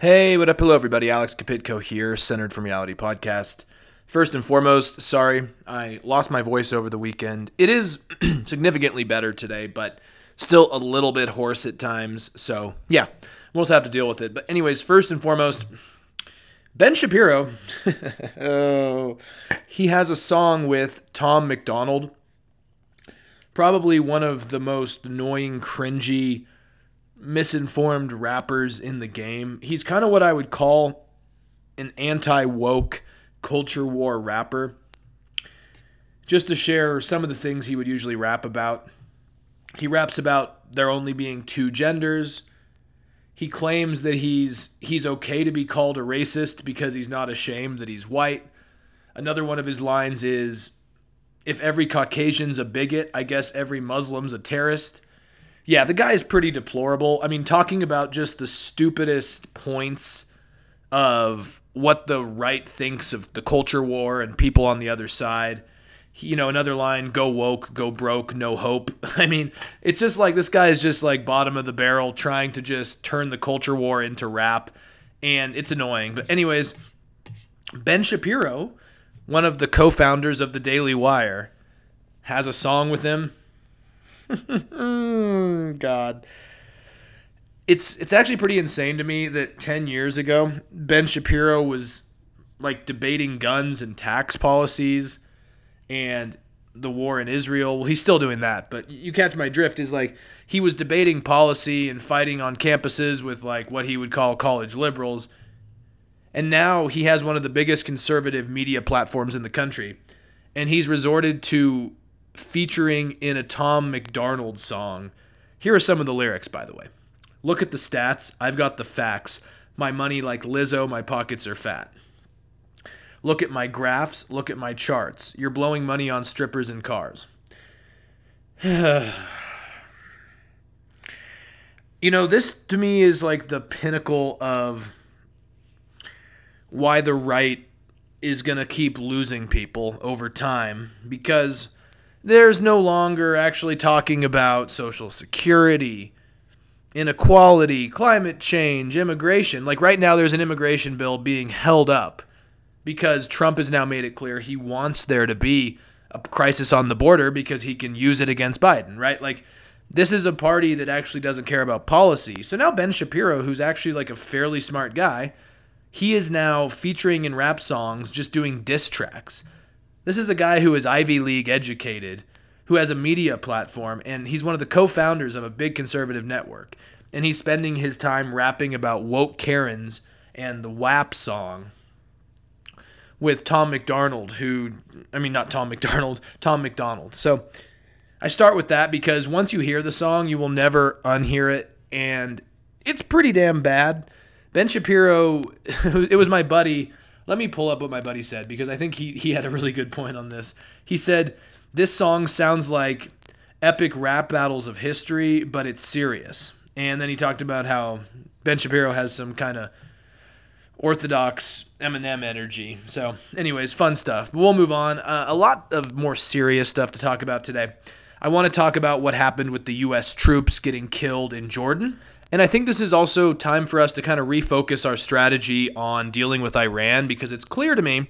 Hey, what up, hello everybody, Alex Kapitko here, Centered from Reality Podcast. First and foremost, sorry, I lost my voice over the weekend. It is significantly better today, but still a little bit hoarse at times, so yeah, we'll just have to deal with it. But anyways, first and foremost, Ben Shapiro, he has a song with Tom McDonald, probably one of the most annoying, cringy, misinformed rappers in the game. He's kind of what I would call an anti-woke culture war rapper. Just to share some of the things he would usually rap about. He raps about there only being two genders. He claims that he's okay to be called a racist because he's not ashamed that he's white. Another one of his lines is, if every Caucasian's a bigot, I guess every Muslim's a terrorist. Yeah, the guy is pretty deplorable. I mean, talking about just the stupidest points of what the right thinks of the culture war and people on the other side. You know, another line, go woke, go broke, no hope. I mean, it's just like this guy is just like bottom of the barrel trying to just turn the culture war into rap. And it's annoying. But anyways, Ben Shapiro, one of the co-founders of The Daily Wire, has a song with him. God. It's actually pretty insane to me that 10 years ago, Ben Shapiro was like debating guns and tax policies and the war in Israel. Well, he's still doing that, but you catch my drift is like he was debating policy and fighting on campuses with like what he would call college liberals. And now he has one of the biggest conservative media platforms in the country. And he's resorted to featuring in a Tom McDonald song. Here are some of the lyrics, by the way. Look at the stats. I've got the facts. My money like Lizzo, my pockets are fat. Look at my graphs. Look at my charts. You're blowing money on strippers and cars. You know, this to me is like the pinnacle of why the right is going to keep losing people over time, because there's no longer actually talking about Social Security, inequality, climate change, immigration. Like right now there's an immigration bill being held up because Trump has now made it clear he wants there to be a crisis on the border because he can use it against Biden, right? Like this is a party that actually doesn't care about policy. So now Ben Shapiro, who's actually like a fairly smart guy, he is now featuring in rap songs, just doing diss tracks. This is a guy who is Ivy League educated, who has a media platform, and he's one of the co-founders of a big conservative network. And he's spending his time rapping about woke Karens and the WAP song with Tom McDonald, Tom McDonald. So I start with that because once you hear the song, you will never unhear it, and it's pretty damn bad. Ben Shapiro, it was my buddy. Let me pull up what my buddy said, because I think he had a really good point on this. He said, this song sounds like epic rap battles of history, but it's serious. And then he talked about how Ben Shapiro has some kind of orthodox Eminem energy. So anyways, fun stuff. But we'll move on. A lot of more serious stuff to talk about today. I want to talk about what happened with the U.S. troops getting killed in Jordan. And I think this is also time for us to kind of refocus our strategy on dealing with Iran, because it's clear to me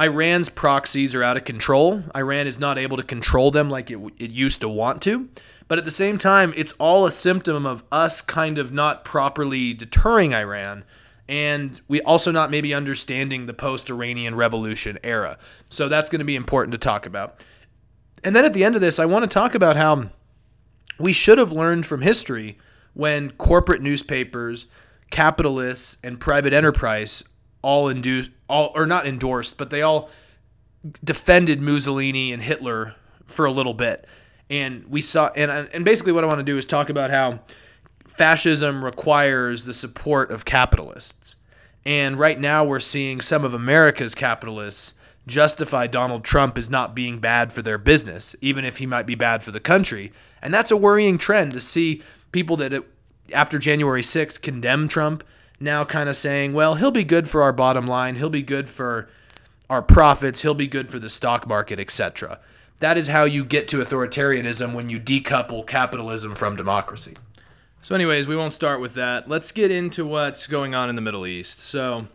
Iran's proxies are out of control. Iran is not able to control them like it used to want to. But at the same time, it's all a symptom of us kind of not properly deterring Iran, and we also not maybe understanding the post-Iranian Revolution era. So that's going to be important to talk about. And then at the end of this, I want to talk about how we should have learned from history when corporate newspapers, capitalists, and private enterprise they all defended Mussolini and Hitler for a little bit. And we saw, and basically what I want to do is talk about how fascism requires the support of capitalists. And right now we're seeing some of America's capitalists justify Donald Trump as not being bad for their business, even if he might be bad for the country. And that's a worrying trend to see. People that, after January 6th, condemn Trump, now kind of saying, well, he'll be good for our bottom line, he'll be good for our profits, he'll be good for the stock market, etc. That is how you get to authoritarianism, when you decouple capitalism from democracy. So anyways, we won't start with that. Let's get into what's going on in the Middle East. So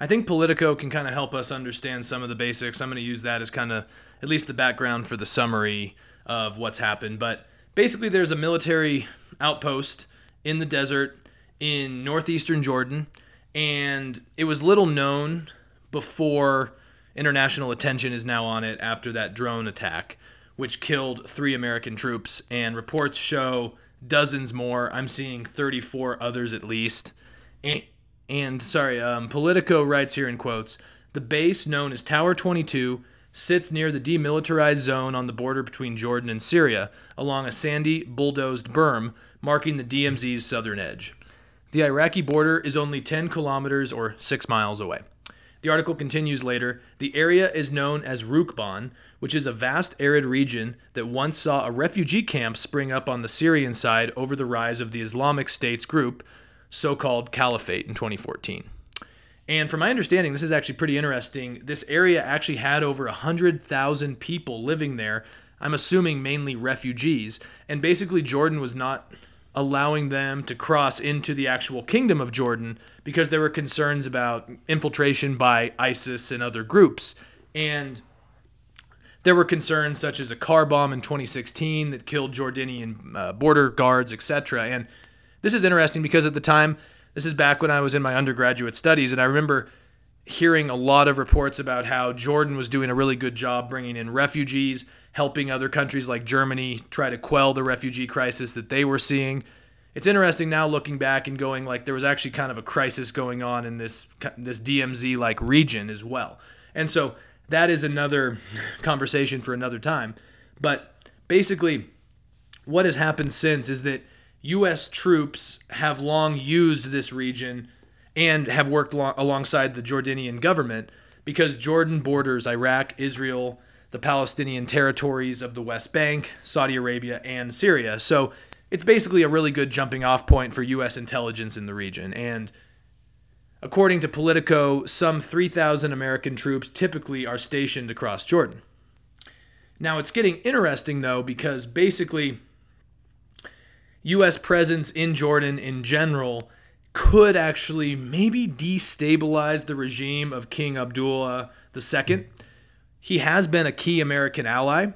I think Politico can kind of help us understand some of the basics. I'm going to use that as kind of at least the background for the summary of what's happened. But basically, there's a military outpost in the desert in northeastern Jordan, and it was little known before international attention is now on it after that drone attack, which killed 3 American troops, and reports show dozens more. I'm seeing 34 others at least. And Politico writes here in quotes, "The base known as Tower 22 sits near the demilitarized zone on the border between Jordan and Syria, along a sandy, bulldozed berm marking the DMZ's southern edge. The Iraqi border is only 10 kilometers or 6 miles away." The article continues later, "The area is known as Rukban, which is a vast arid region that once saw a refugee camp spring up on the Syrian side over the rise of the Islamic State's group, so-called Caliphate, in 2014. And from my understanding, this is actually pretty interesting. This area actually had over 100,000 people living there, I'm assuming mainly refugees. And basically Jordan was not allowing them to cross into the actual kingdom of Jordan because there were concerns about infiltration by ISIS and other groups. And there were concerns such as a car bomb in 2016 that killed Jordanian border guards, etc. And this is interesting because at the time, this is back when I was in my undergraduate studies, and I remember hearing a lot of reports about how Jordan was doing a really good job bringing in refugees, helping other countries like Germany try to quell the refugee crisis that they were seeing. It's interesting now looking back and going like there was actually kind of a crisis going on in this DMZ-like region as well. And so that is another conversation for another time. But basically what has happened since is that U.S. troops have long used this region and have worked alongside the Jordanian government because Jordan borders Iraq, Israel, the Palestinian territories of the West Bank, Saudi Arabia, and Syria. So it's basically a really good jumping off point for U.S. intelligence in the region. And according to Politico, some 3,000 American troops typically are stationed across Jordan. Now it's getting interesting though, because basically U.S. presence in Jordan in general could actually maybe destabilize the regime of King Abdullah II. He has been a key American ally,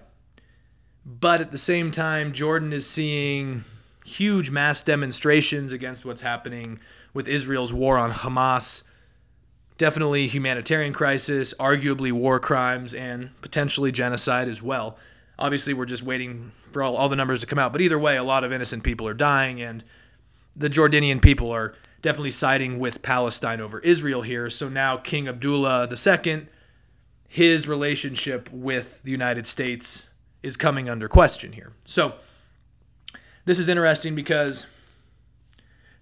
but at the same time, Jordan is seeing huge mass demonstrations against what's happening with Israel's war on Hamas, definitely humanitarian crisis, arguably war crimes, and potentially genocide as well. Obviously, we're just waiting for all the numbers to come out. But either way, a lot of innocent people are dying, and the Jordanian people are definitely siding with Palestine over Israel here. So now King Abdullah II, his relationship with the United States is coming under question here. So this is interesting because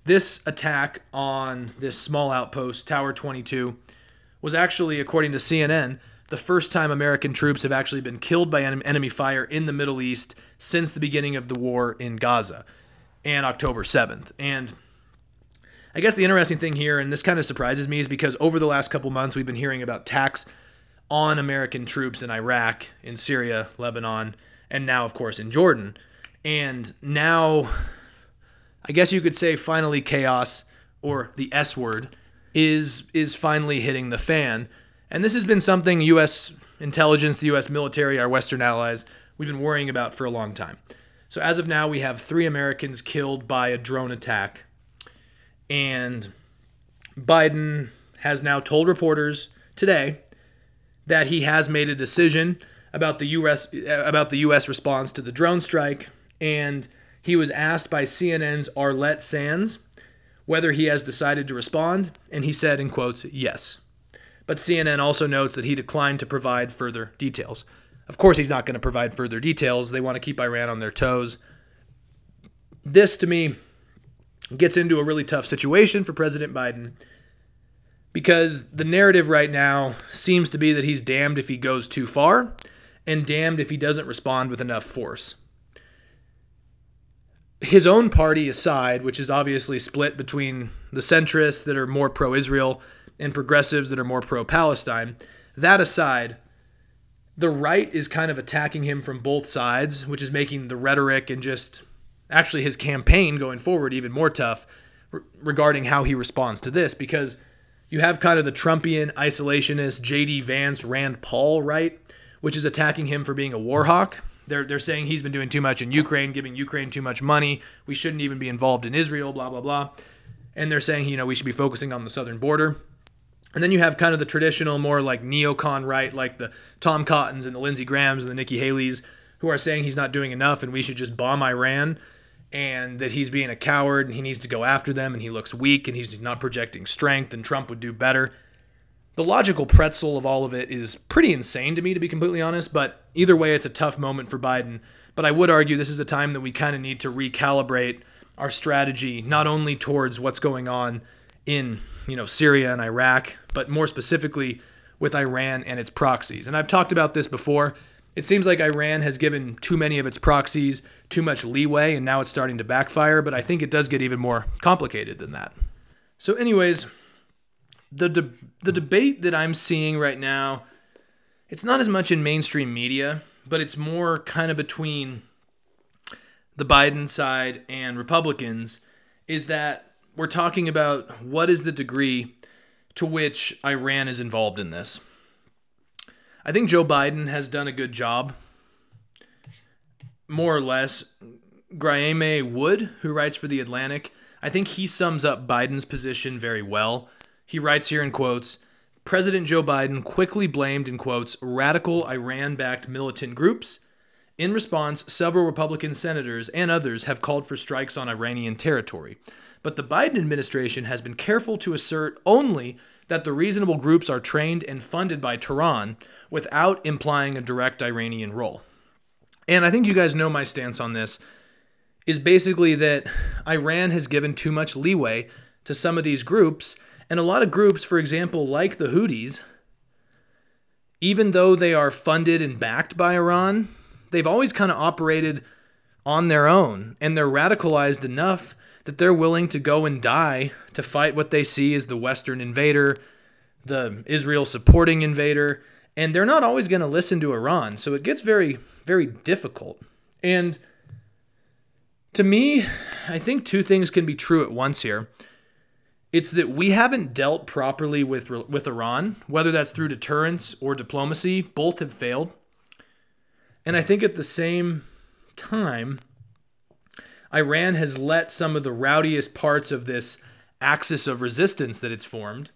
this attack on this small outpost, Tower 22, was actually, according to CNN, the first time American troops have actually been killed by enemy fire in the Middle East since the beginning of the war in Gaza and October 7th. And I guess the interesting thing here, and this kind of surprises me, is because over the last couple months we've been hearing about attacks on American troops in Iraq, in Syria, Lebanon, and now, of course, in Jordan. And now, I guess you could say finally chaos, or the S word, is finally hitting the fan. And this has been something U.S. intelligence, the U.S. military, our Western allies, we've been worrying about for a long time. So as of now, we have 3 Americans killed by a drone attack. And Biden has now told reporters today that he has made a decision about the U.S. response to the drone strike. And he was asked by CNN's Arlette Sands whether he has decided to respond. And he said, in quotes, "Yes." But CNN also notes that he declined to provide further details. Of course, he's not going to provide further details. They want to keep Iran on their toes. This, to me, gets into a really tough situation for President Biden because the narrative right now seems to be that he's damned if he goes too far and damned if he doesn't respond with enough force. His own party aside, which is obviously split between the centrists that are more pro-Israel and progressives that are more pro-Palestine. That aside, the right is kind of attacking him from both sides, which is making the rhetoric and just actually his campaign going forward even more tough regarding how he responds to this, because you have kind of the Trumpian isolationist J.D. Vance, Rand Paul, right, which is attacking him for being a war hawk. They're saying he's been doing too much in Ukraine, giving Ukraine too much money. We shouldn't even be involved in Israel, blah, blah, blah. And they're saying, you know, we should be focusing on the southern border. And then you have kind of the traditional, more like neocon right, like the Tom Cottons and the Lindsey Grahams and the Nikki Haley's, who are saying he's not doing enough and we should just bomb Iran and that he's being a coward and he needs to go after them and he looks weak and he's not projecting strength and Trump would do better. The logical pretzel of all of it is pretty insane to me, to be completely honest, but either way, it's a tough moment for Biden. But I would argue this is a time that we kind of need to recalibrate our strategy, not only towards what's going on in, you know, Syria and Iraq, but more specifically with Iran and its proxies. And I've talked about this before. It seems like Iran has given too many of its proxies too much leeway, and now it's starting to backfire, but I think it does get even more complicated than that. So anyways, the debate that I'm seeing right now, it's not as much in mainstream media, but it's more kind of between the Biden side and Republicans, is that we're talking about what is the degree to which Iran is involved in this. I think Joe Biden has done a good job, more or less. Graeme Wood, who writes for The Atlantic, I think he sums up Biden's position very well. He writes here in quotes, "President Joe Biden quickly blamed, in quotes, radical Iran-backed militant groups. In response, several Republican senators and others have called for strikes on Iranian territory. But the Biden administration has been careful to assert only that the reasonable groups are trained and funded by Tehran without implying a direct Iranian role." And I think you guys know my stance on this is basically that Iran has given too much leeway to some of these groups. And a lot of groups, for example, like the Houthis, even though they are funded and backed by Iran, they've always kind of operated on their own. And they're radicalized enough that they're willing to go and die to fight what they see as the Western invader, the Israel supporting invader, and they're not always going to listen to Iran. So it gets very, very difficult. And to me, I think two things can be true at once here. It's that we haven't dealt properly with Iran, whether that's through deterrence or diplomacy. Both have failed. And I think at the same time, Iran has let some of the rowdiest parts of this axis of resistance that it's formed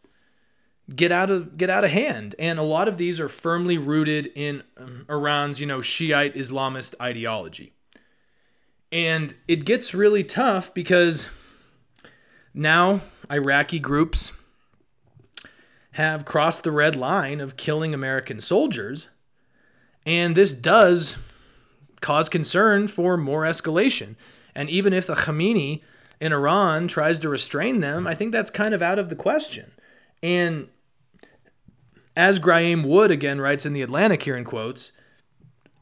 get out of hand. And a lot of these are firmly rooted in Iran's, you know, Shiite Islamist ideology. And it gets really tough because now Iraqi groups have crossed the red line of killing American soldiers, and this does cause concern for more escalation. And even if the Khamenei in Iran tries to restrain them, I think that's kind of out of the question. And as Graeme Wood again writes in The Atlantic here in quotes,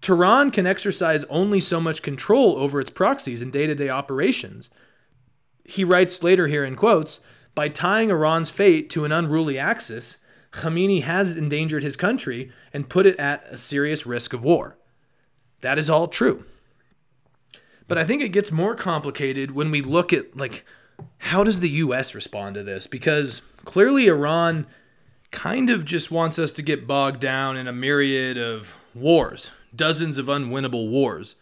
"Tehran can exercise only so much control over its proxies in day-to-day operations." He writes later here in quotes, "By tying Iran's fate to an unruly axis, Khamenei has endangered his country and put it at a serious risk of war." That is all true. But I think it gets more complicated when we look at, like, how does the U.S. respond to this? Because clearly Iran kind of just wants us to get bogged down in a myriad of wars, dozens of unwinnable wars.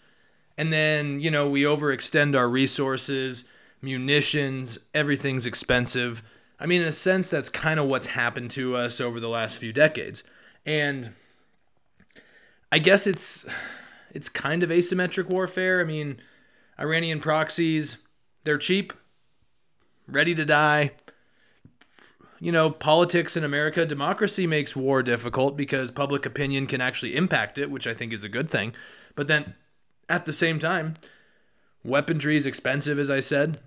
And then, you know, we overextend our resources, munitions, everything's expensive. I mean, in a sense, that's kind of what's happened to us over the last few decades. And I guess it's kind of asymmetric warfare. I mean, Iranian proxies, they're cheap, ready to die. You know, politics in America, democracy makes war difficult because public opinion can actually impact it, which I think is a good thing. But then at the same time, weaponry is expensive, as I said,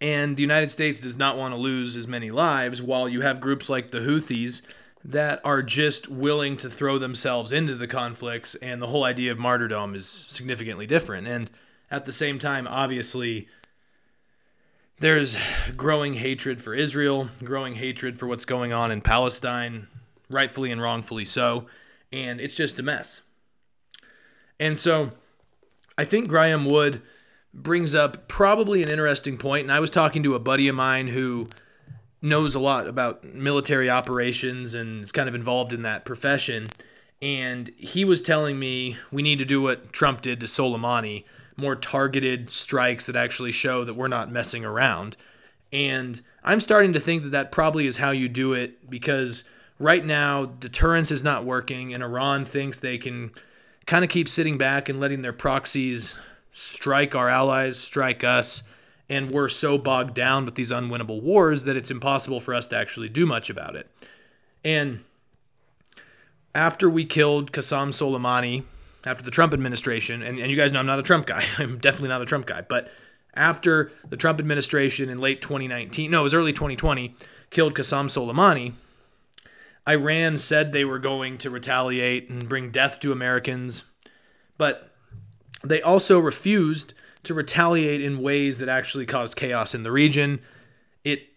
and the United States does not want to lose as many lives, while you have groups like the Houthis that are just willing to throw themselves into the conflicts, and the whole idea of martyrdom is significantly different. And at the same time, obviously, there's growing hatred for Israel, growing hatred for what's going on in Palestine, rightfully and wrongfully so, and it's just a mess. And so I think Graeme Wood brings up probably an interesting point. And I was talking to a buddy of mine who knows a lot about military operations and is kind of involved in that profession. And he was telling me we need to do what Trump did to Soleimani, more targeted strikes that actually show that we're not messing around. And I'm starting to think that that probably is how you do it, because right now deterrence is not working, and Iran thinks they can kind of keep sitting back and letting their proxies strike our allies, strike us, and we're so bogged down with these unwinnable wars that it's impossible for us to actually do much about it. And after we killed Qasem Soleimani, after the Trump administration, and you guys know I'm not a Trump guy. I'm definitely not a Trump guy, but after the Trump administration in late 2019, no, it was early 2020, killed Qasem Soleimani, Iran said they were going to retaliate and bring death to Americans, but they also refused to retaliate in ways that actually caused chaos in the region. It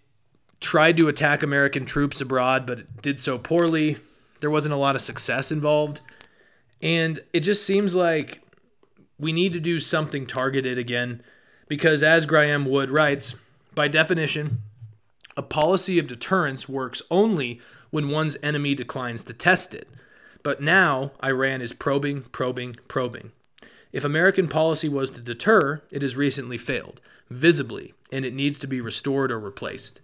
tried to attack American troops abroad, but it did so poorly. There wasn't a lot of success involved. And it just seems like we need to do something targeted again, because as Graeme Wood writes, by definition, a policy of deterrence works only when one's enemy declines to test it. But now Iran is probing. If American policy was to deter, it has recently failed, visibly, and it needs to be restored or replaced.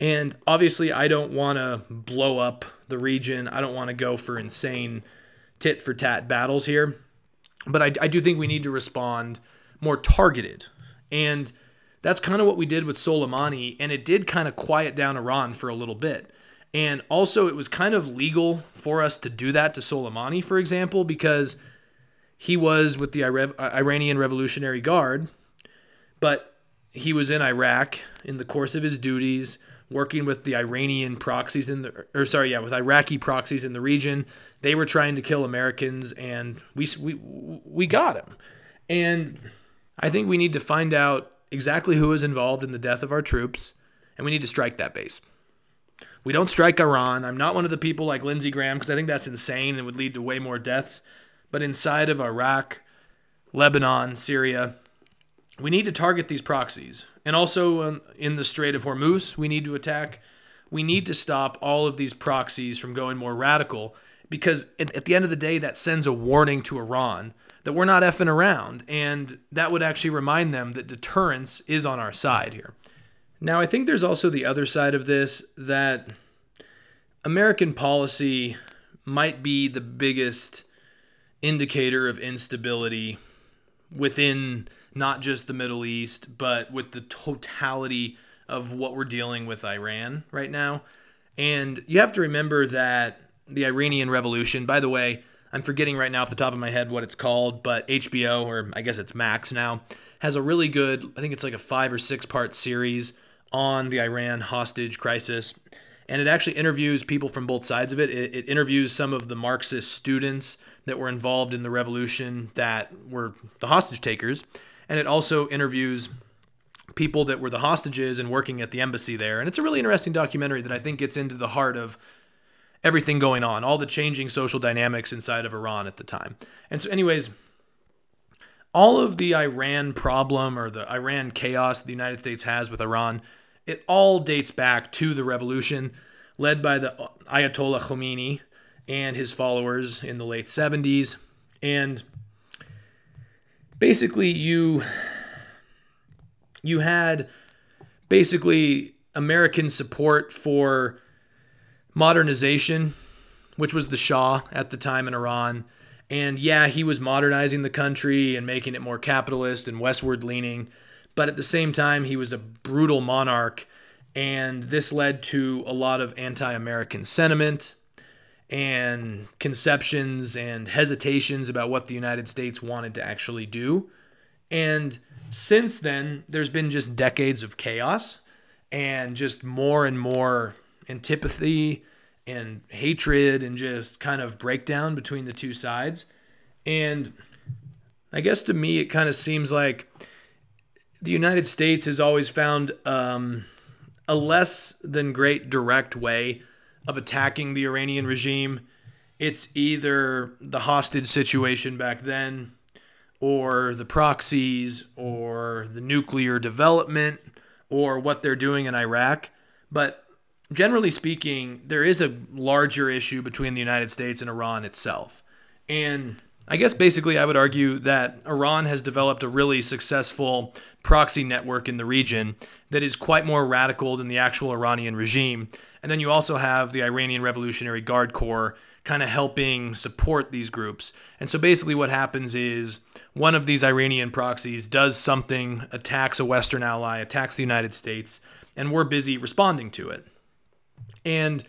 And obviously, I don't want to blow up the region. I don't want to go for insane tit-for-tat battles here. But I do think we need to respond more targeted. And that's kind of what we did with Soleimani, and it did kind of quiet down Iran for a little bit. And also, it was kind of legal for us to do that to Soleimani, for example, because he was with the Iranian Revolutionary Guard, but he was in Iraq in the course of his duties, working with the Iraqi proxies in the region. They were trying to kill Americans, and we got him. And I think we need to find out exactly who is involved in the death of our troops, and we need to strike that base. We don't strike Iran. I'm not one of the people like Lindsey Graham, because I think that's insane and would lead to way more deaths. But inside of Iraq, Lebanon, Syria, we need to target these proxies. And also in the Strait of Hormuz, we need to attack. We need to stop all of these proxies from going more radical, because at the end of the day, that sends a warning to Iran that we're not effing around. And that would actually remind them that deterrence is on our side here. Now, I think there's also the other side of this, that American policy might be the biggest indicator of instability within not just the Middle East, but with the totality of what we're dealing with Iran right now. And you have to remember that the Iranian Revolution, by the way, I'm forgetting right now off the top of my head what it's called, but HBO, or I guess it's Max now, has a really good, I think it's like a 5 or 6 part series on the Iran hostage crisis. And it actually interviews people from both sides of it. It interviews some of the Marxist students that were involved in the revolution that were the hostage takers. And it also interviews people that were the hostages and working at the embassy there. And it's a really interesting documentary that I think gets into the heart of everything going on, all the changing social dynamics inside of Iran at the time. And so anyways, all of the Iran problem or the Iran chaos the United States has with Iran, it all dates back to the revolution led by the Ayatollah Khomeini and his followers in the late 70s. And basically, you had basically American support for modernization, which was the Shah at the time in Iran. And yeah, he was modernizing the country and making it more capitalist and westward leaning. But at the same time, he was a brutal monarch, and this led to a lot of anti-American sentiment and conceptions and hesitations about what the United States wanted to actually do. And since then, there's been just decades of chaos and just more and more antipathy and hatred and just kind of breakdown between the two sides. And I guess to me, it kind of seems like the United States has always found a less than great direct way of attacking the Iranian regime. It's either the hostage situation back then, or the proxies or the nuclear development or what they're doing in Iraq. But generally speaking, there is a larger issue between the United States and Iran itself. And I guess basically I would argue that Iran has developed a really successful proxy network in the region that is quite more radical than the actual Iranian regime. And then you also have the Iranian Revolutionary Guard Corps kind of helping support these groups. And so basically what happens is one of these Iranian proxies does something, attacks a Western ally, attacks the United States, and we're busy responding to it. And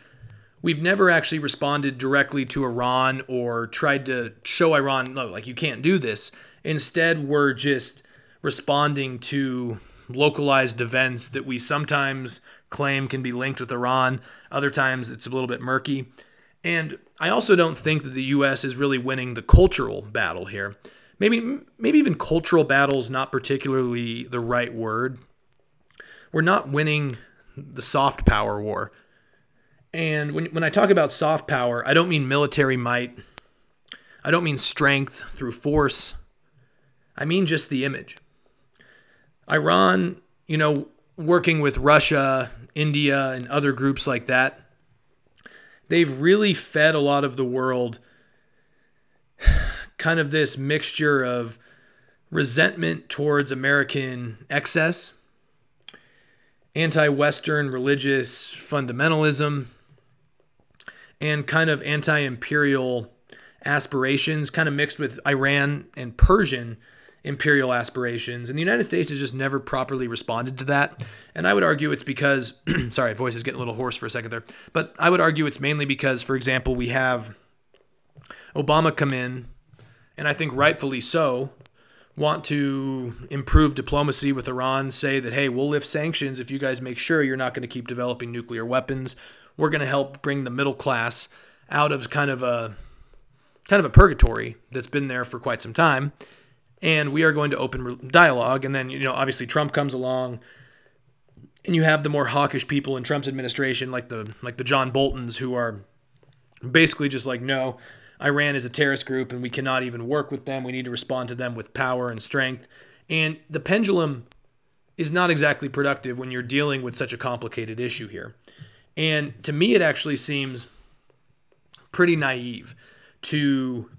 we've never actually responded directly to Iran or tried to show Iran, no, like, you can't do this. Instead, we're just responding to localized events that we sometimes claim can be linked with Iran. Other times, it's a little bit murky. And I also don't think that the U.S. is really winning the cultural battle here. Maybe even cultural battle is not particularly the right word. We're not winning the soft power war. And when I talk about soft power, I don't mean military might. I don't mean strength through force. I mean just the image. Iran, working with Russia, India, and other groups like that, they've really fed a lot of the world kind of this mixture of resentment towards American excess, anti-Western religious fundamentalism, and kind of anti-imperial aspirations, kind of mixed with Iran and Persian imperial aspirations. And the United States has just never properly responded to that. And I would argue it's because, sorry, voice is getting a little hoarse for a second there, but I would argue it's mainly because, for example, we have Obama come in, and I think rightfully so, want to improve diplomacy with Iran, say that, hey, we'll lift sanctions if you guys make sure you're not going to keep developing nuclear weapons. We're going to help bring the middle class out of kind of a purgatory that's been there for quite some time. And we are going to open dialogue. And then, obviously Trump comes along and you have the more hawkish people in Trump's administration, like the John Boltons, who are basically just like, no, Iran is a terrorist group and we cannot even work with them. We need to respond to them with power and strength. And the pendulum is not exactly productive when you're dealing with such a complicated issue here. And to me, it actually seems pretty naive to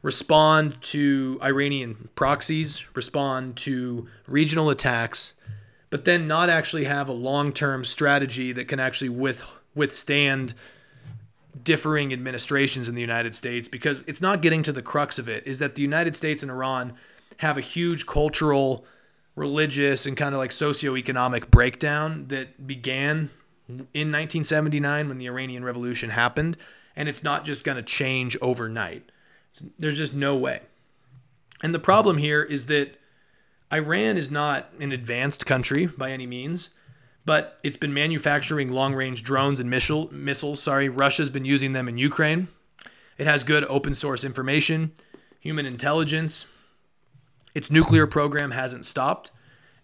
respond to Iranian proxies, respond to regional attacks, but then not actually have a long-term strategy that can actually withstand differing administrations in the United States, because it's not getting to the crux of it, is that the United States and Iran have a huge cultural, religious, and kind of like socioeconomic breakdown that began in 1979 when the Iranian Revolution happened, and it's not just going to change overnight. There's just no way. And the problem here is that Iran is not an advanced country by any means, but it's been manufacturing long-range drones and missiles. Russia's been using them in Ukraine. It has good open-source information, human intelligence. Its nuclear program hasn't stopped.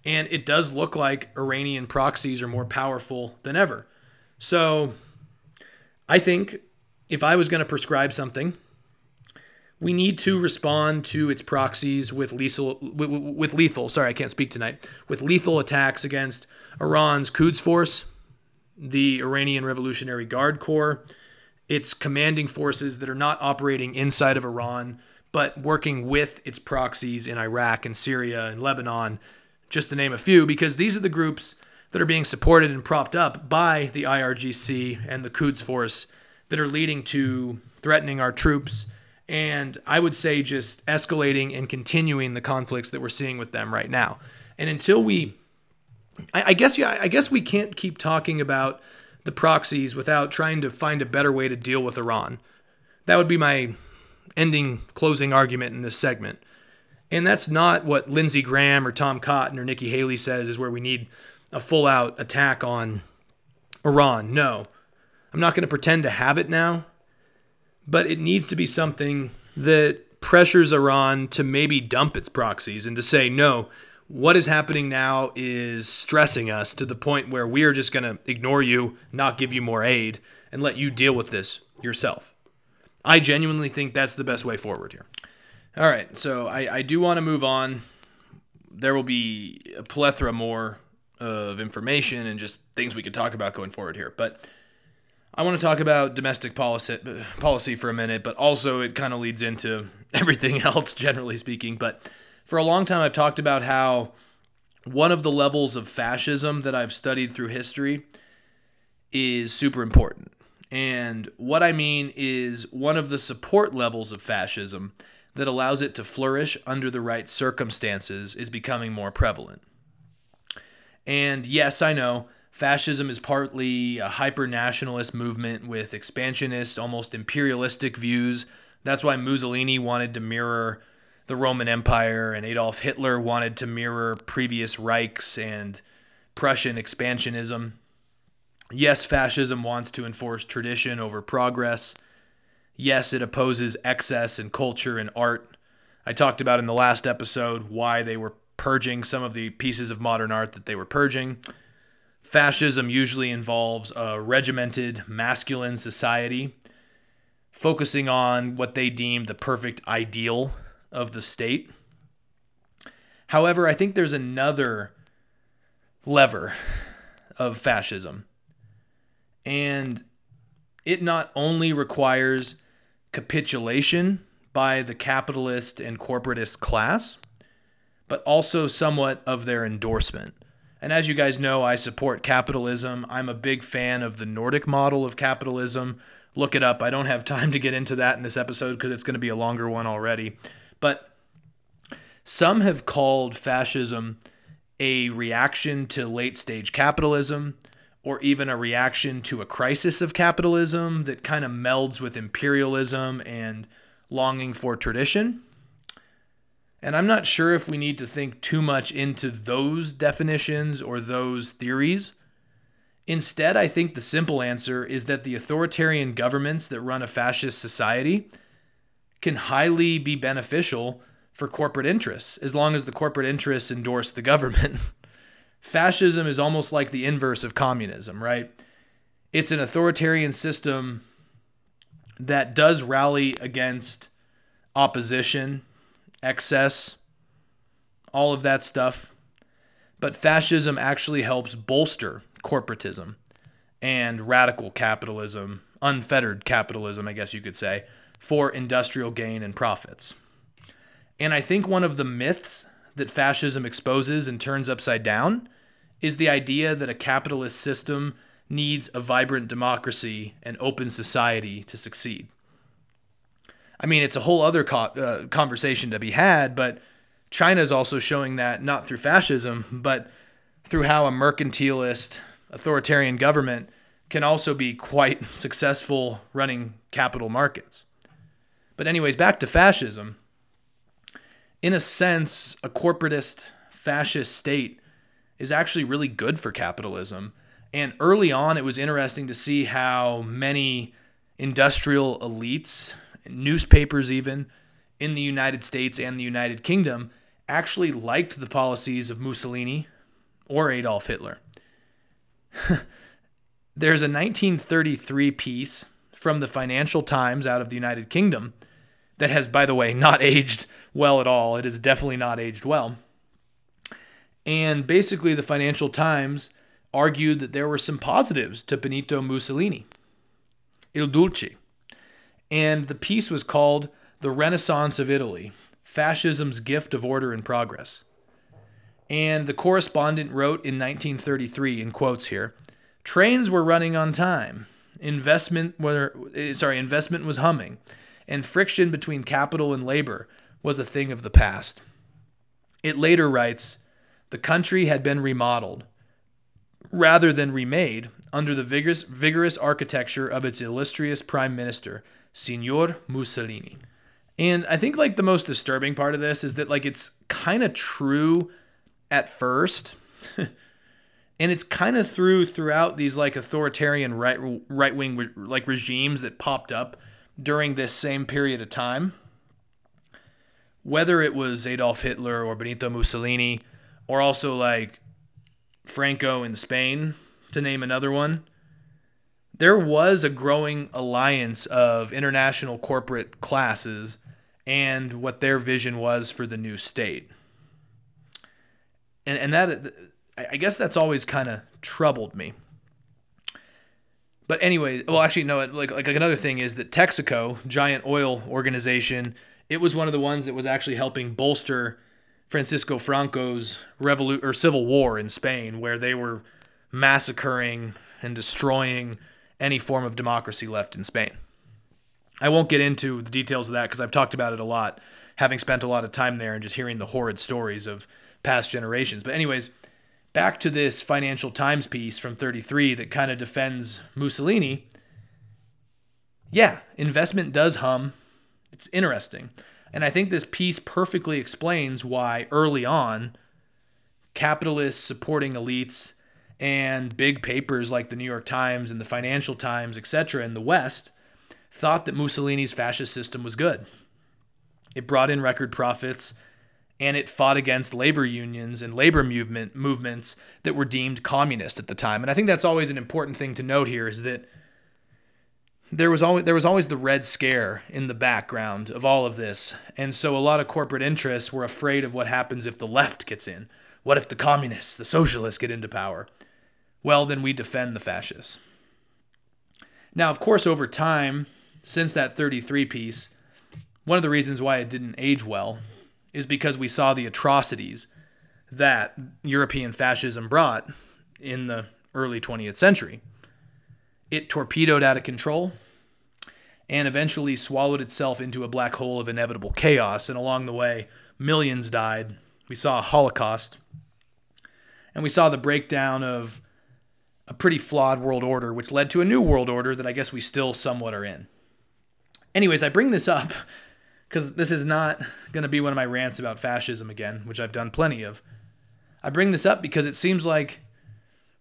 And it does look like Iranian proxies are more powerful than ever. So I think if I was going to prescribe something, we need to respond to its proxies with lethal attacks against Iran's Quds Force, the Iranian Revolutionary Guard Corps, its commanding forces that are not operating inside of Iran, but working with its proxies in Iraq and Syria and Lebanon, just to name a few, because these are the groups that are being supported and propped up by the IRGC and the Quds Force that are leading to threatening our troops. And I would say just escalating and continuing the conflicts that we're seeing with them right now. And until we, I guess we can't keep talking about the proxies without trying to find a better way to deal with Iran. That would be my closing argument in this segment. And that's not what Lindsey Graham or Tom Cotton or Nikki Haley says is where we need a full-out attack on Iran. No, I'm not going to pretend to have it now. But it needs to be something that pressures Iran to maybe dump its proxies and to say, no, what is happening now is stressing us to the point where we are just going to ignore you, not give you more aid, and let you deal with this yourself. I genuinely think that's the best way forward here. All right, so I do want to move on. There will be a plethora more of information and just things we could talk about going forward here. But I want to talk about domestic policy for a minute, but also it kind of leads into everything else, generally speaking. But for a long time, I've talked about how one of the levels of fascism that I've studied through history is super important. And what I mean is one of the support levels of fascism that allows it to flourish under the right circumstances is becoming more prevalent. And yes, I know, fascism is partly a hyper-nationalist movement with expansionist, almost imperialistic views. That's why Mussolini wanted to mirror the Roman Empire, and Adolf Hitler wanted to mirror previous Reichs and Prussian expansionism. Yes, fascism wants to enforce tradition over progress. Yes, it opposes excess in culture and art. I talked about in the last episode why they were purging some of the pieces of modern art that they were purging. Fascism usually involves a regimented, masculine society, focusing on what they deem the perfect ideal of the state. However, I think there's another lever of fascism, and it not only requires capitulation by the capitalist and corporatist class, but also somewhat of their endorsement. And as you guys know, I support capitalism. I'm a big fan of the Nordic model of capitalism. Look it up. I don't have time to get into that in this episode because it's going to be a longer one already. But some have called fascism a reaction to late-stage capitalism, or even a reaction to a crisis of capitalism that kind of melds with imperialism and longing for tradition. And I'm not sure if we need to think too much into those definitions or those theories. Instead, I think the simple answer is that the authoritarian governments that run a fascist society can highly be beneficial for corporate interests, as long as the corporate interests endorse the government. Fascism is almost like the inverse of communism, right? It's an authoritarian system that does rally against opposition, excess, all of that stuff. But fascism actually helps bolster corporatism and radical capitalism, unfettered capitalism, I guess you could say, for industrial gain and profits. And I think one of the myths that fascism exposes and turns upside down is the idea that a capitalist system needs a vibrant democracy and open society to succeed. I mean, it's a whole other conversation to be had, but China is also showing that not through fascism, but through how a mercantilist, authoritarian government can also be quite successful running capital markets. But anyways, back to fascism. In a sense, a corporatist, fascist state is actually really good for capitalism. And early on, it was interesting to see how many industrial elites, newspapers even, in the United States and the United Kingdom actually liked the policies of Mussolini or Adolf Hitler. There's a 1933 piece from the Financial Times out of the United Kingdom that has, by the way, not aged well at all. It is definitely not aged well. And basically, the Financial Times argued that there were some positives to Benito Mussolini, Il Duce. And the piece was called The Renaissance of Italy, Fascism's Gift of Order and Progress. And the correspondent wrote in 1933, in quotes here, "Trains were running on time, investment was humming, and friction between capital and labor was a thing of the past." It later writes, "The country had been remodeled, rather than remade, under the vigorous architecture of its illustrious prime minister, Signor Mussolini." And I think like the most disturbing part of this is that like it's kind of true at first, and it's kind of throughout these like authoritarian right-wing like regimes that popped up during this same period of time. Whether it was Adolf Hitler or Benito Mussolini, or also like Franco in Spain, to name another one, there was a growing alliance of international corporate classes and what their vision was for the new state. And that, I guess that's always kind of troubled me. But anyway, well, actually, no, like another thing is that Texaco, giant oil organization, it was one of the ones that was actually helping bolster Francisco Franco's civil war in Spain, where they were massacring and destroying any form of democracy left in Spain. I won't get into the details of that because I've talked about it a lot, having spent a lot of time there and just hearing the horrid stories of past generations. But anyways, back to this Financial Times piece from 33 that kind of defends Mussolini. Yeah, investment does hum. It's interesting. And I think this piece perfectly explains why early on, capitalists supporting elites and big papers like the New York Times and the Financial Times, etc., in the West thought that Mussolini's fascist system was good. It brought in record profits, and it fought against labor unions and labor movements that were deemed communist at the time. And I think that's always an important thing to note here, is that there was always the Red Scare in the background of all of this. And so a lot of corporate interests were afraid of what happens if the left gets in. What if the communists, the socialists get into power? Well, then we defend the fascists. Now, of course, over time, since that 33 piece, one of the reasons why it didn't age well is because we saw the atrocities that European fascism brought in the early 20th century. It torpedoed out of control and eventually swallowed itself into a black hole of inevitable chaos. And along the way, millions died. We saw a Holocaust. And we saw the breakdown of a pretty flawed world order, which led to a new world order that I guess we still somewhat are in. Anyways, I bring this up because this is not going to be one of my rants about fascism again, which I've done plenty of. I bring this up because it seems like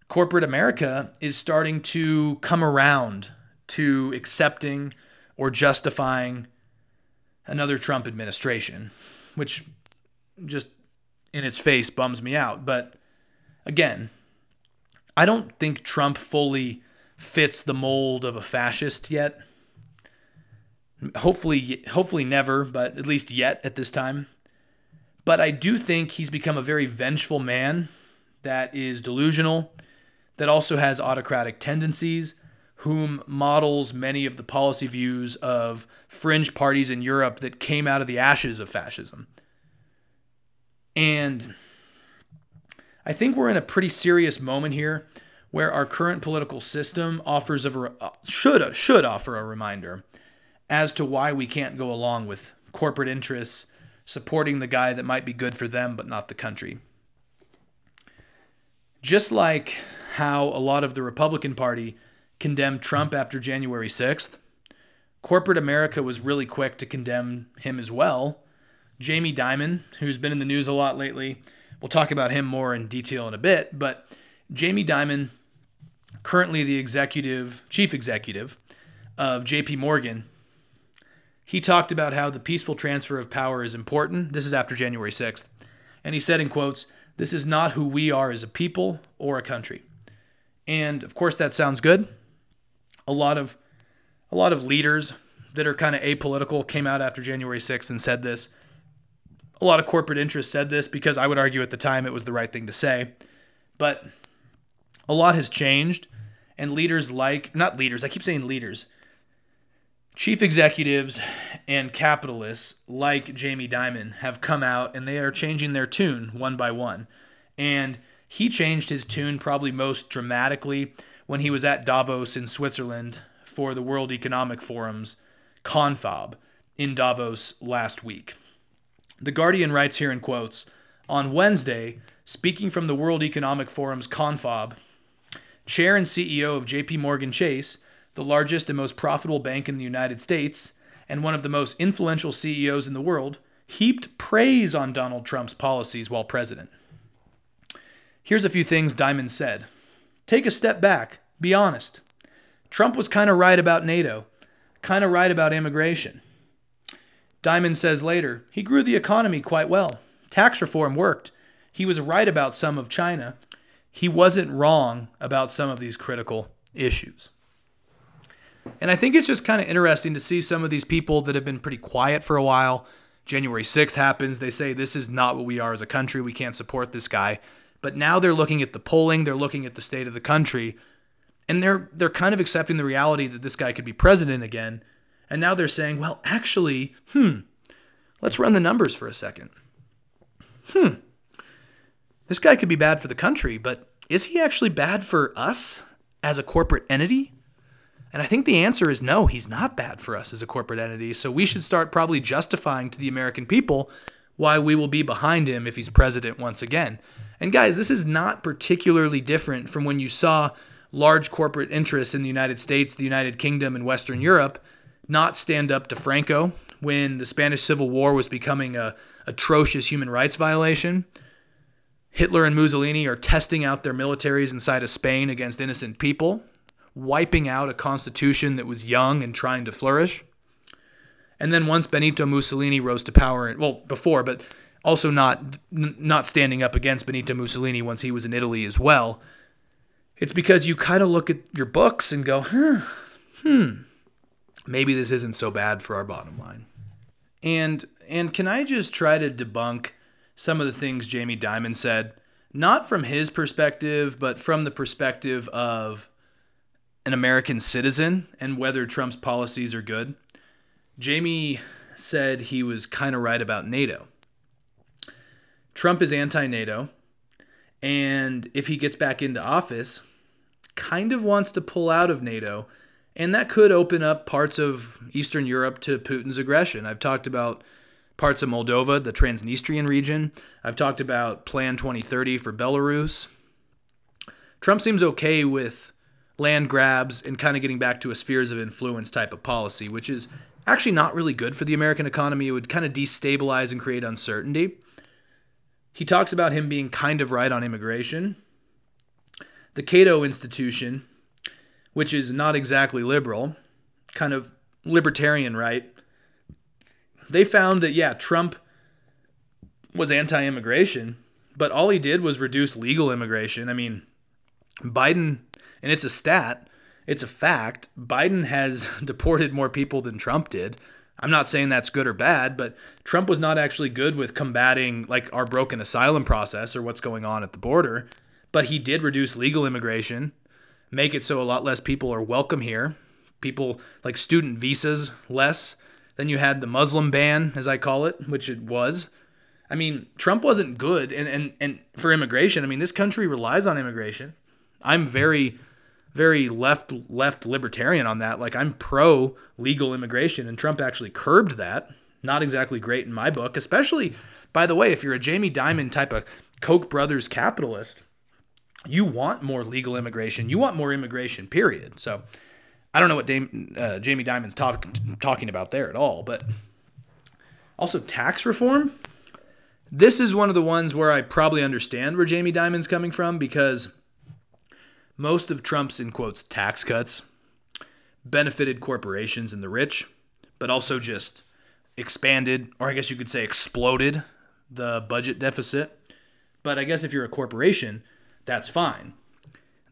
corporate America is starting to come around to accepting or justifying another Trump administration, which just in its face bums me out. But again, I don't think Trump fully fits the mold of a fascist yet. Hopefully never, but at least yet at this time. But I do think he's become a very vengeful man that is delusional, that also has autocratic tendencies, whom models many of the policy views of fringe parties in Europe that came out of the ashes of fascism. And I think we're in a pretty serious moment here where our current political system should offer a reminder as to why we can't go along with corporate interests supporting the guy that might be good for them but not the country. Just like how a lot of the Republican Party condemned Trump after January 6th, corporate America was really quick to condemn him as well. Jamie Dimon, who's been in the news a lot lately, we'll talk about him more in detail in a bit, but Jamie Dimon, currently the chief executive of JP Morgan, he talked about how the peaceful transfer of power is important. This is after January 6th. And he said in quotes, "This is not who we are as a people or a country." And of course that sounds good. A lot of leaders that are kind of apolitical came out after January 6th and said this. A lot of corporate interests said this because I would argue at the time it was the right thing to say. But a lot has changed, and chief executives and capitalists like Jamie Dimon have come out, and they are changing their tune one by one. And he changed his tune probably most dramatically when he was at Davos in Switzerland for the World Economic Forum's confab in Davos last week. The Guardian writes here in quotes, "On Wednesday, speaking from the World Economic Forum's confab, Chair and CEO of JP Morgan Chase, the largest and most profitable bank in the United States, and one of the most influential CEOs in the world, heaped praise on Donald Trump's policies while president. Here's a few things Dimon said. Take a step back. Be honest. Trump was kind of right about NATO, kind of right about immigration." Dimon says later, "He grew the economy quite well. Tax reform worked. He was right about some of China. He wasn't wrong about some of these critical issues." And I think it's just kind of interesting to see some of these people that have been pretty quiet for a while January 6th happens. They say this is not what we are as a country. We can't support this guy. But now they're looking at the polling. They're looking at the state of the country. And they're kind of accepting the reality that this guy could be president again. And now they're saying, well, actually, let's run the numbers for a second. This guy could be bad for the country, but is he actually bad for us as a corporate entity? And I think the answer is no, he's not bad for us as a corporate entity. So we should start probably justifying to the American people why we will be behind him if he's president once again. And guys, this is not particularly different from when you saw large corporate interests in the United States, the United Kingdom, and Western Europe not stand up to Franco when the Spanish Civil War was becoming an atrocious human rights violation. Hitler and Mussolini are testing out their militaries inside of Spain against innocent people, wiping out a constitution that was young and trying to flourish. And then once Benito Mussolini rose to power, well, before, but also not standing up against Benito Mussolini once he was in Italy as well, it's because you kind of look at your books and go, maybe this isn't so bad for our bottom line. And can I just try to debunk some of the things Jamie Dimon said, not from his perspective, but from the perspective of an American citizen and whether Trump's policies are good. Jamie said he was kind of right about NATO. Trump is anti-NATO, and if he gets back into office, kind of wants to pull out of NATO, and that could open up parts of Eastern Europe to Putin's aggression. I've talked about parts of Moldova, the Transnistrian region. I've talked about Plan 2030 for Belarus. Trump seems okay with land grabs and kind of getting back to a spheres of influence type of policy, which is actually not really good for the American economy. It would kind of destabilize and create uncertainty. He talks about him being kind of right on immigration. The Cato Institution, which is not exactly liberal, kind of libertarian right, they found that, yeah, Trump was anti-immigration, but all he did was reduce legal immigration. I mean, Biden... And it's a stat, it's a fact, Biden has deported more people than Trump did. I'm not saying that's good or bad, but Trump was not actually good with combating like our broken asylum process or what's going on at the border. But he did reduce legal immigration, make it so a lot less people are welcome here. People like student visas less. Then you had the Muslim ban, as I call it, which it was. I mean, Trump wasn't good and for immigration. I mean, this country relies on immigration. I'm very left libertarian on that. Like, I'm pro legal immigration, and Trump actually curbed that. Not exactly great in my book, especially, by the way, if you're a Jamie Dimon type of Koch brothers capitalist, you want more legal immigration. You want more immigration, period. So I don't know what Jamie Dimon's talking about there at all, but also tax reform. This is one of the ones where I probably understand where Jamie Dimon's coming from, because most of Trump's, in quotes, tax cuts benefited corporations and the rich, but also just expanded, or I guess you could say exploded, the budget deficit. But I guess if you're a corporation, that's fine.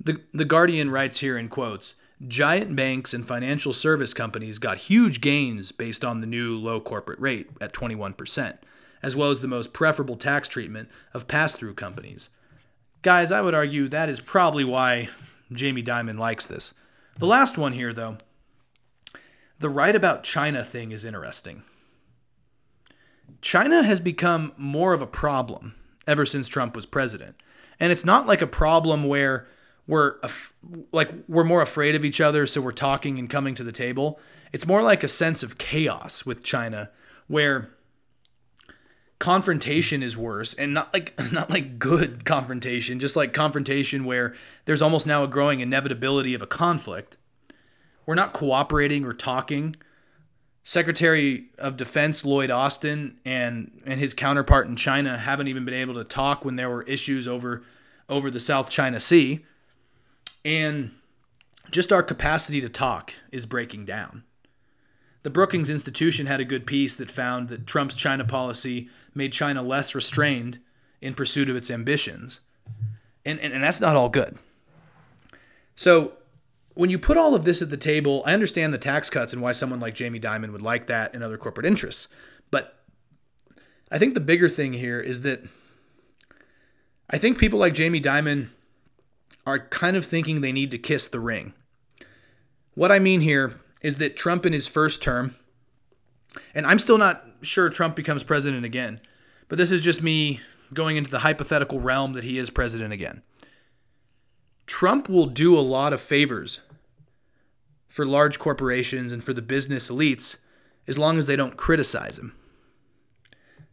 The Guardian writes here in quotes, giant banks and financial service companies got huge gains based on the new low corporate rate at 21%, as well as the most preferable tax treatment of pass-through companies. Guys, I would argue that is probably why Jamie Dimon likes this. The last one here, though, the right about China thing is interesting. China has become more of a problem ever since Trump was president. And it's not like a problem where we're more afraid of each other, so we're talking and coming to the table. It's more like a sense of chaos with China, where confrontation is worse, and not like good confrontation, just like confrontation where there's almost now a growing inevitability of a conflict. We're not cooperating or talking. Secretary of Defense Lloyd Austin and his counterpart in China haven't even been able to talk when there were issues over the South China Sea. And just our capacity to talk is breaking down. The Brookings Institution had a good piece that found that Trump's China policy made China less restrained in pursuit of its ambitions. And that's not all good. So when you put all of this at the table, I understand the tax cuts and why someone like Jamie Dimon would like that and other corporate interests. But I think the bigger thing here is that I think people like Jamie Dimon are kind of thinking they need to kiss the ring. What I mean here is that Trump in his first term, and I'm still not sure Trump becomes president again, but this is just me going into the hypothetical realm that he is president again. Trump will do a lot of favors for large corporations and for the business elites as long as they don't criticize him.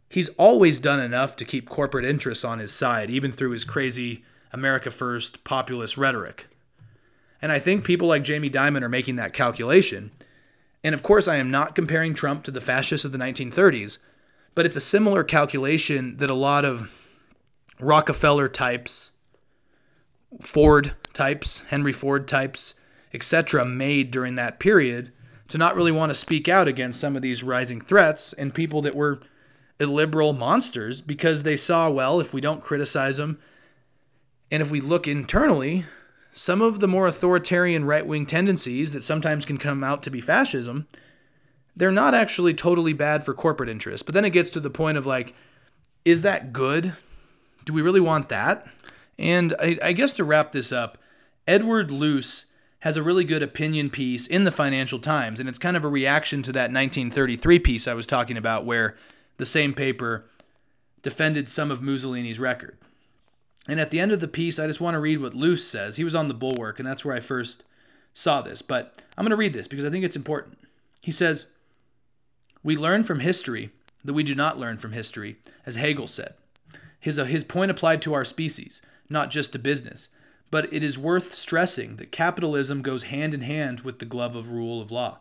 He's always done enough to keep corporate interests on his side, even through his crazy America First populist rhetoric. And I think people like Jamie Dimon are making that calculation. And of course, I am not comparing Trump to the fascists of the 1930s, but it's a similar calculation that a lot of Rockefeller types, Ford types, Henry Ford types, etc. made during that period to not really want to speak out against some of these rising threats and people that were illiberal monsters because they saw, well, if we don't criticize them and if we look internally, some of the more authoritarian right-wing tendencies that sometimes can come out to be fascism, they're not actually totally bad for corporate interests. But then it gets to the point of like, is that good? Do we really want that? And I guess to wrap this up, Edward Luce has a really good opinion piece in the Financial Times, and it's kind of a reaction to that 1933 piece I was talking about where the same paper defended some of Mussolini's record. And at the end of the piece, I just want to read what Luce says. He was on the Bulwark, and that's where I first saw this. But I'm going to read this because I think it's important. He says, "We learn from history that we do not learn from history, as Hegel said. His point applied to our species, not just to business. But it is worth stressing that capitalism goes hand in hand with the glove of rule of law.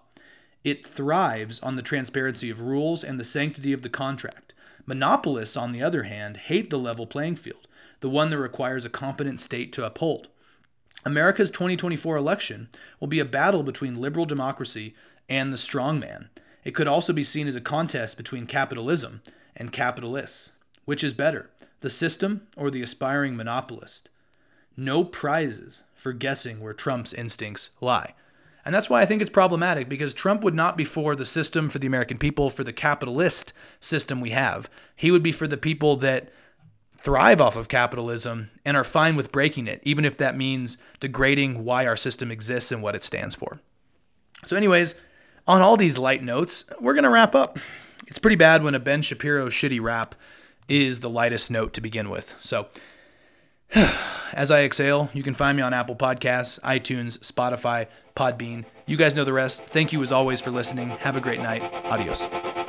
It thrives on the transparency of rules and the sanctity of the contract. Monopolists, on the other hand, hate the level playing field, the one that requires a competent state to uphold. America's 2024 election will be a battle between liberal democracy and the strongman. It could also be seen as a contest between capitalism and capitalists. Which is better, the system or the aspiring monopolist? No prizes for guessing where Trump's instincts lie." And that's why I think it's problematic, because Trump would not be for the system, for the American people, for the capitalist system we have. He would be for the people that thrive off of capitalism and are fine with breaking it, even if that means degrading why our system exists and what it stands for. So anyways, on all these light notes, we're going to wrap up. It's pretty bad when a Ben Shapiro shitty rap is the lightest note to begin with. So as I exhale, you can find me on Apple Podcasts, iTunes, Spotify, Podbean. You guys know the rest. Thank you as always for listening. Have a great night. Adios.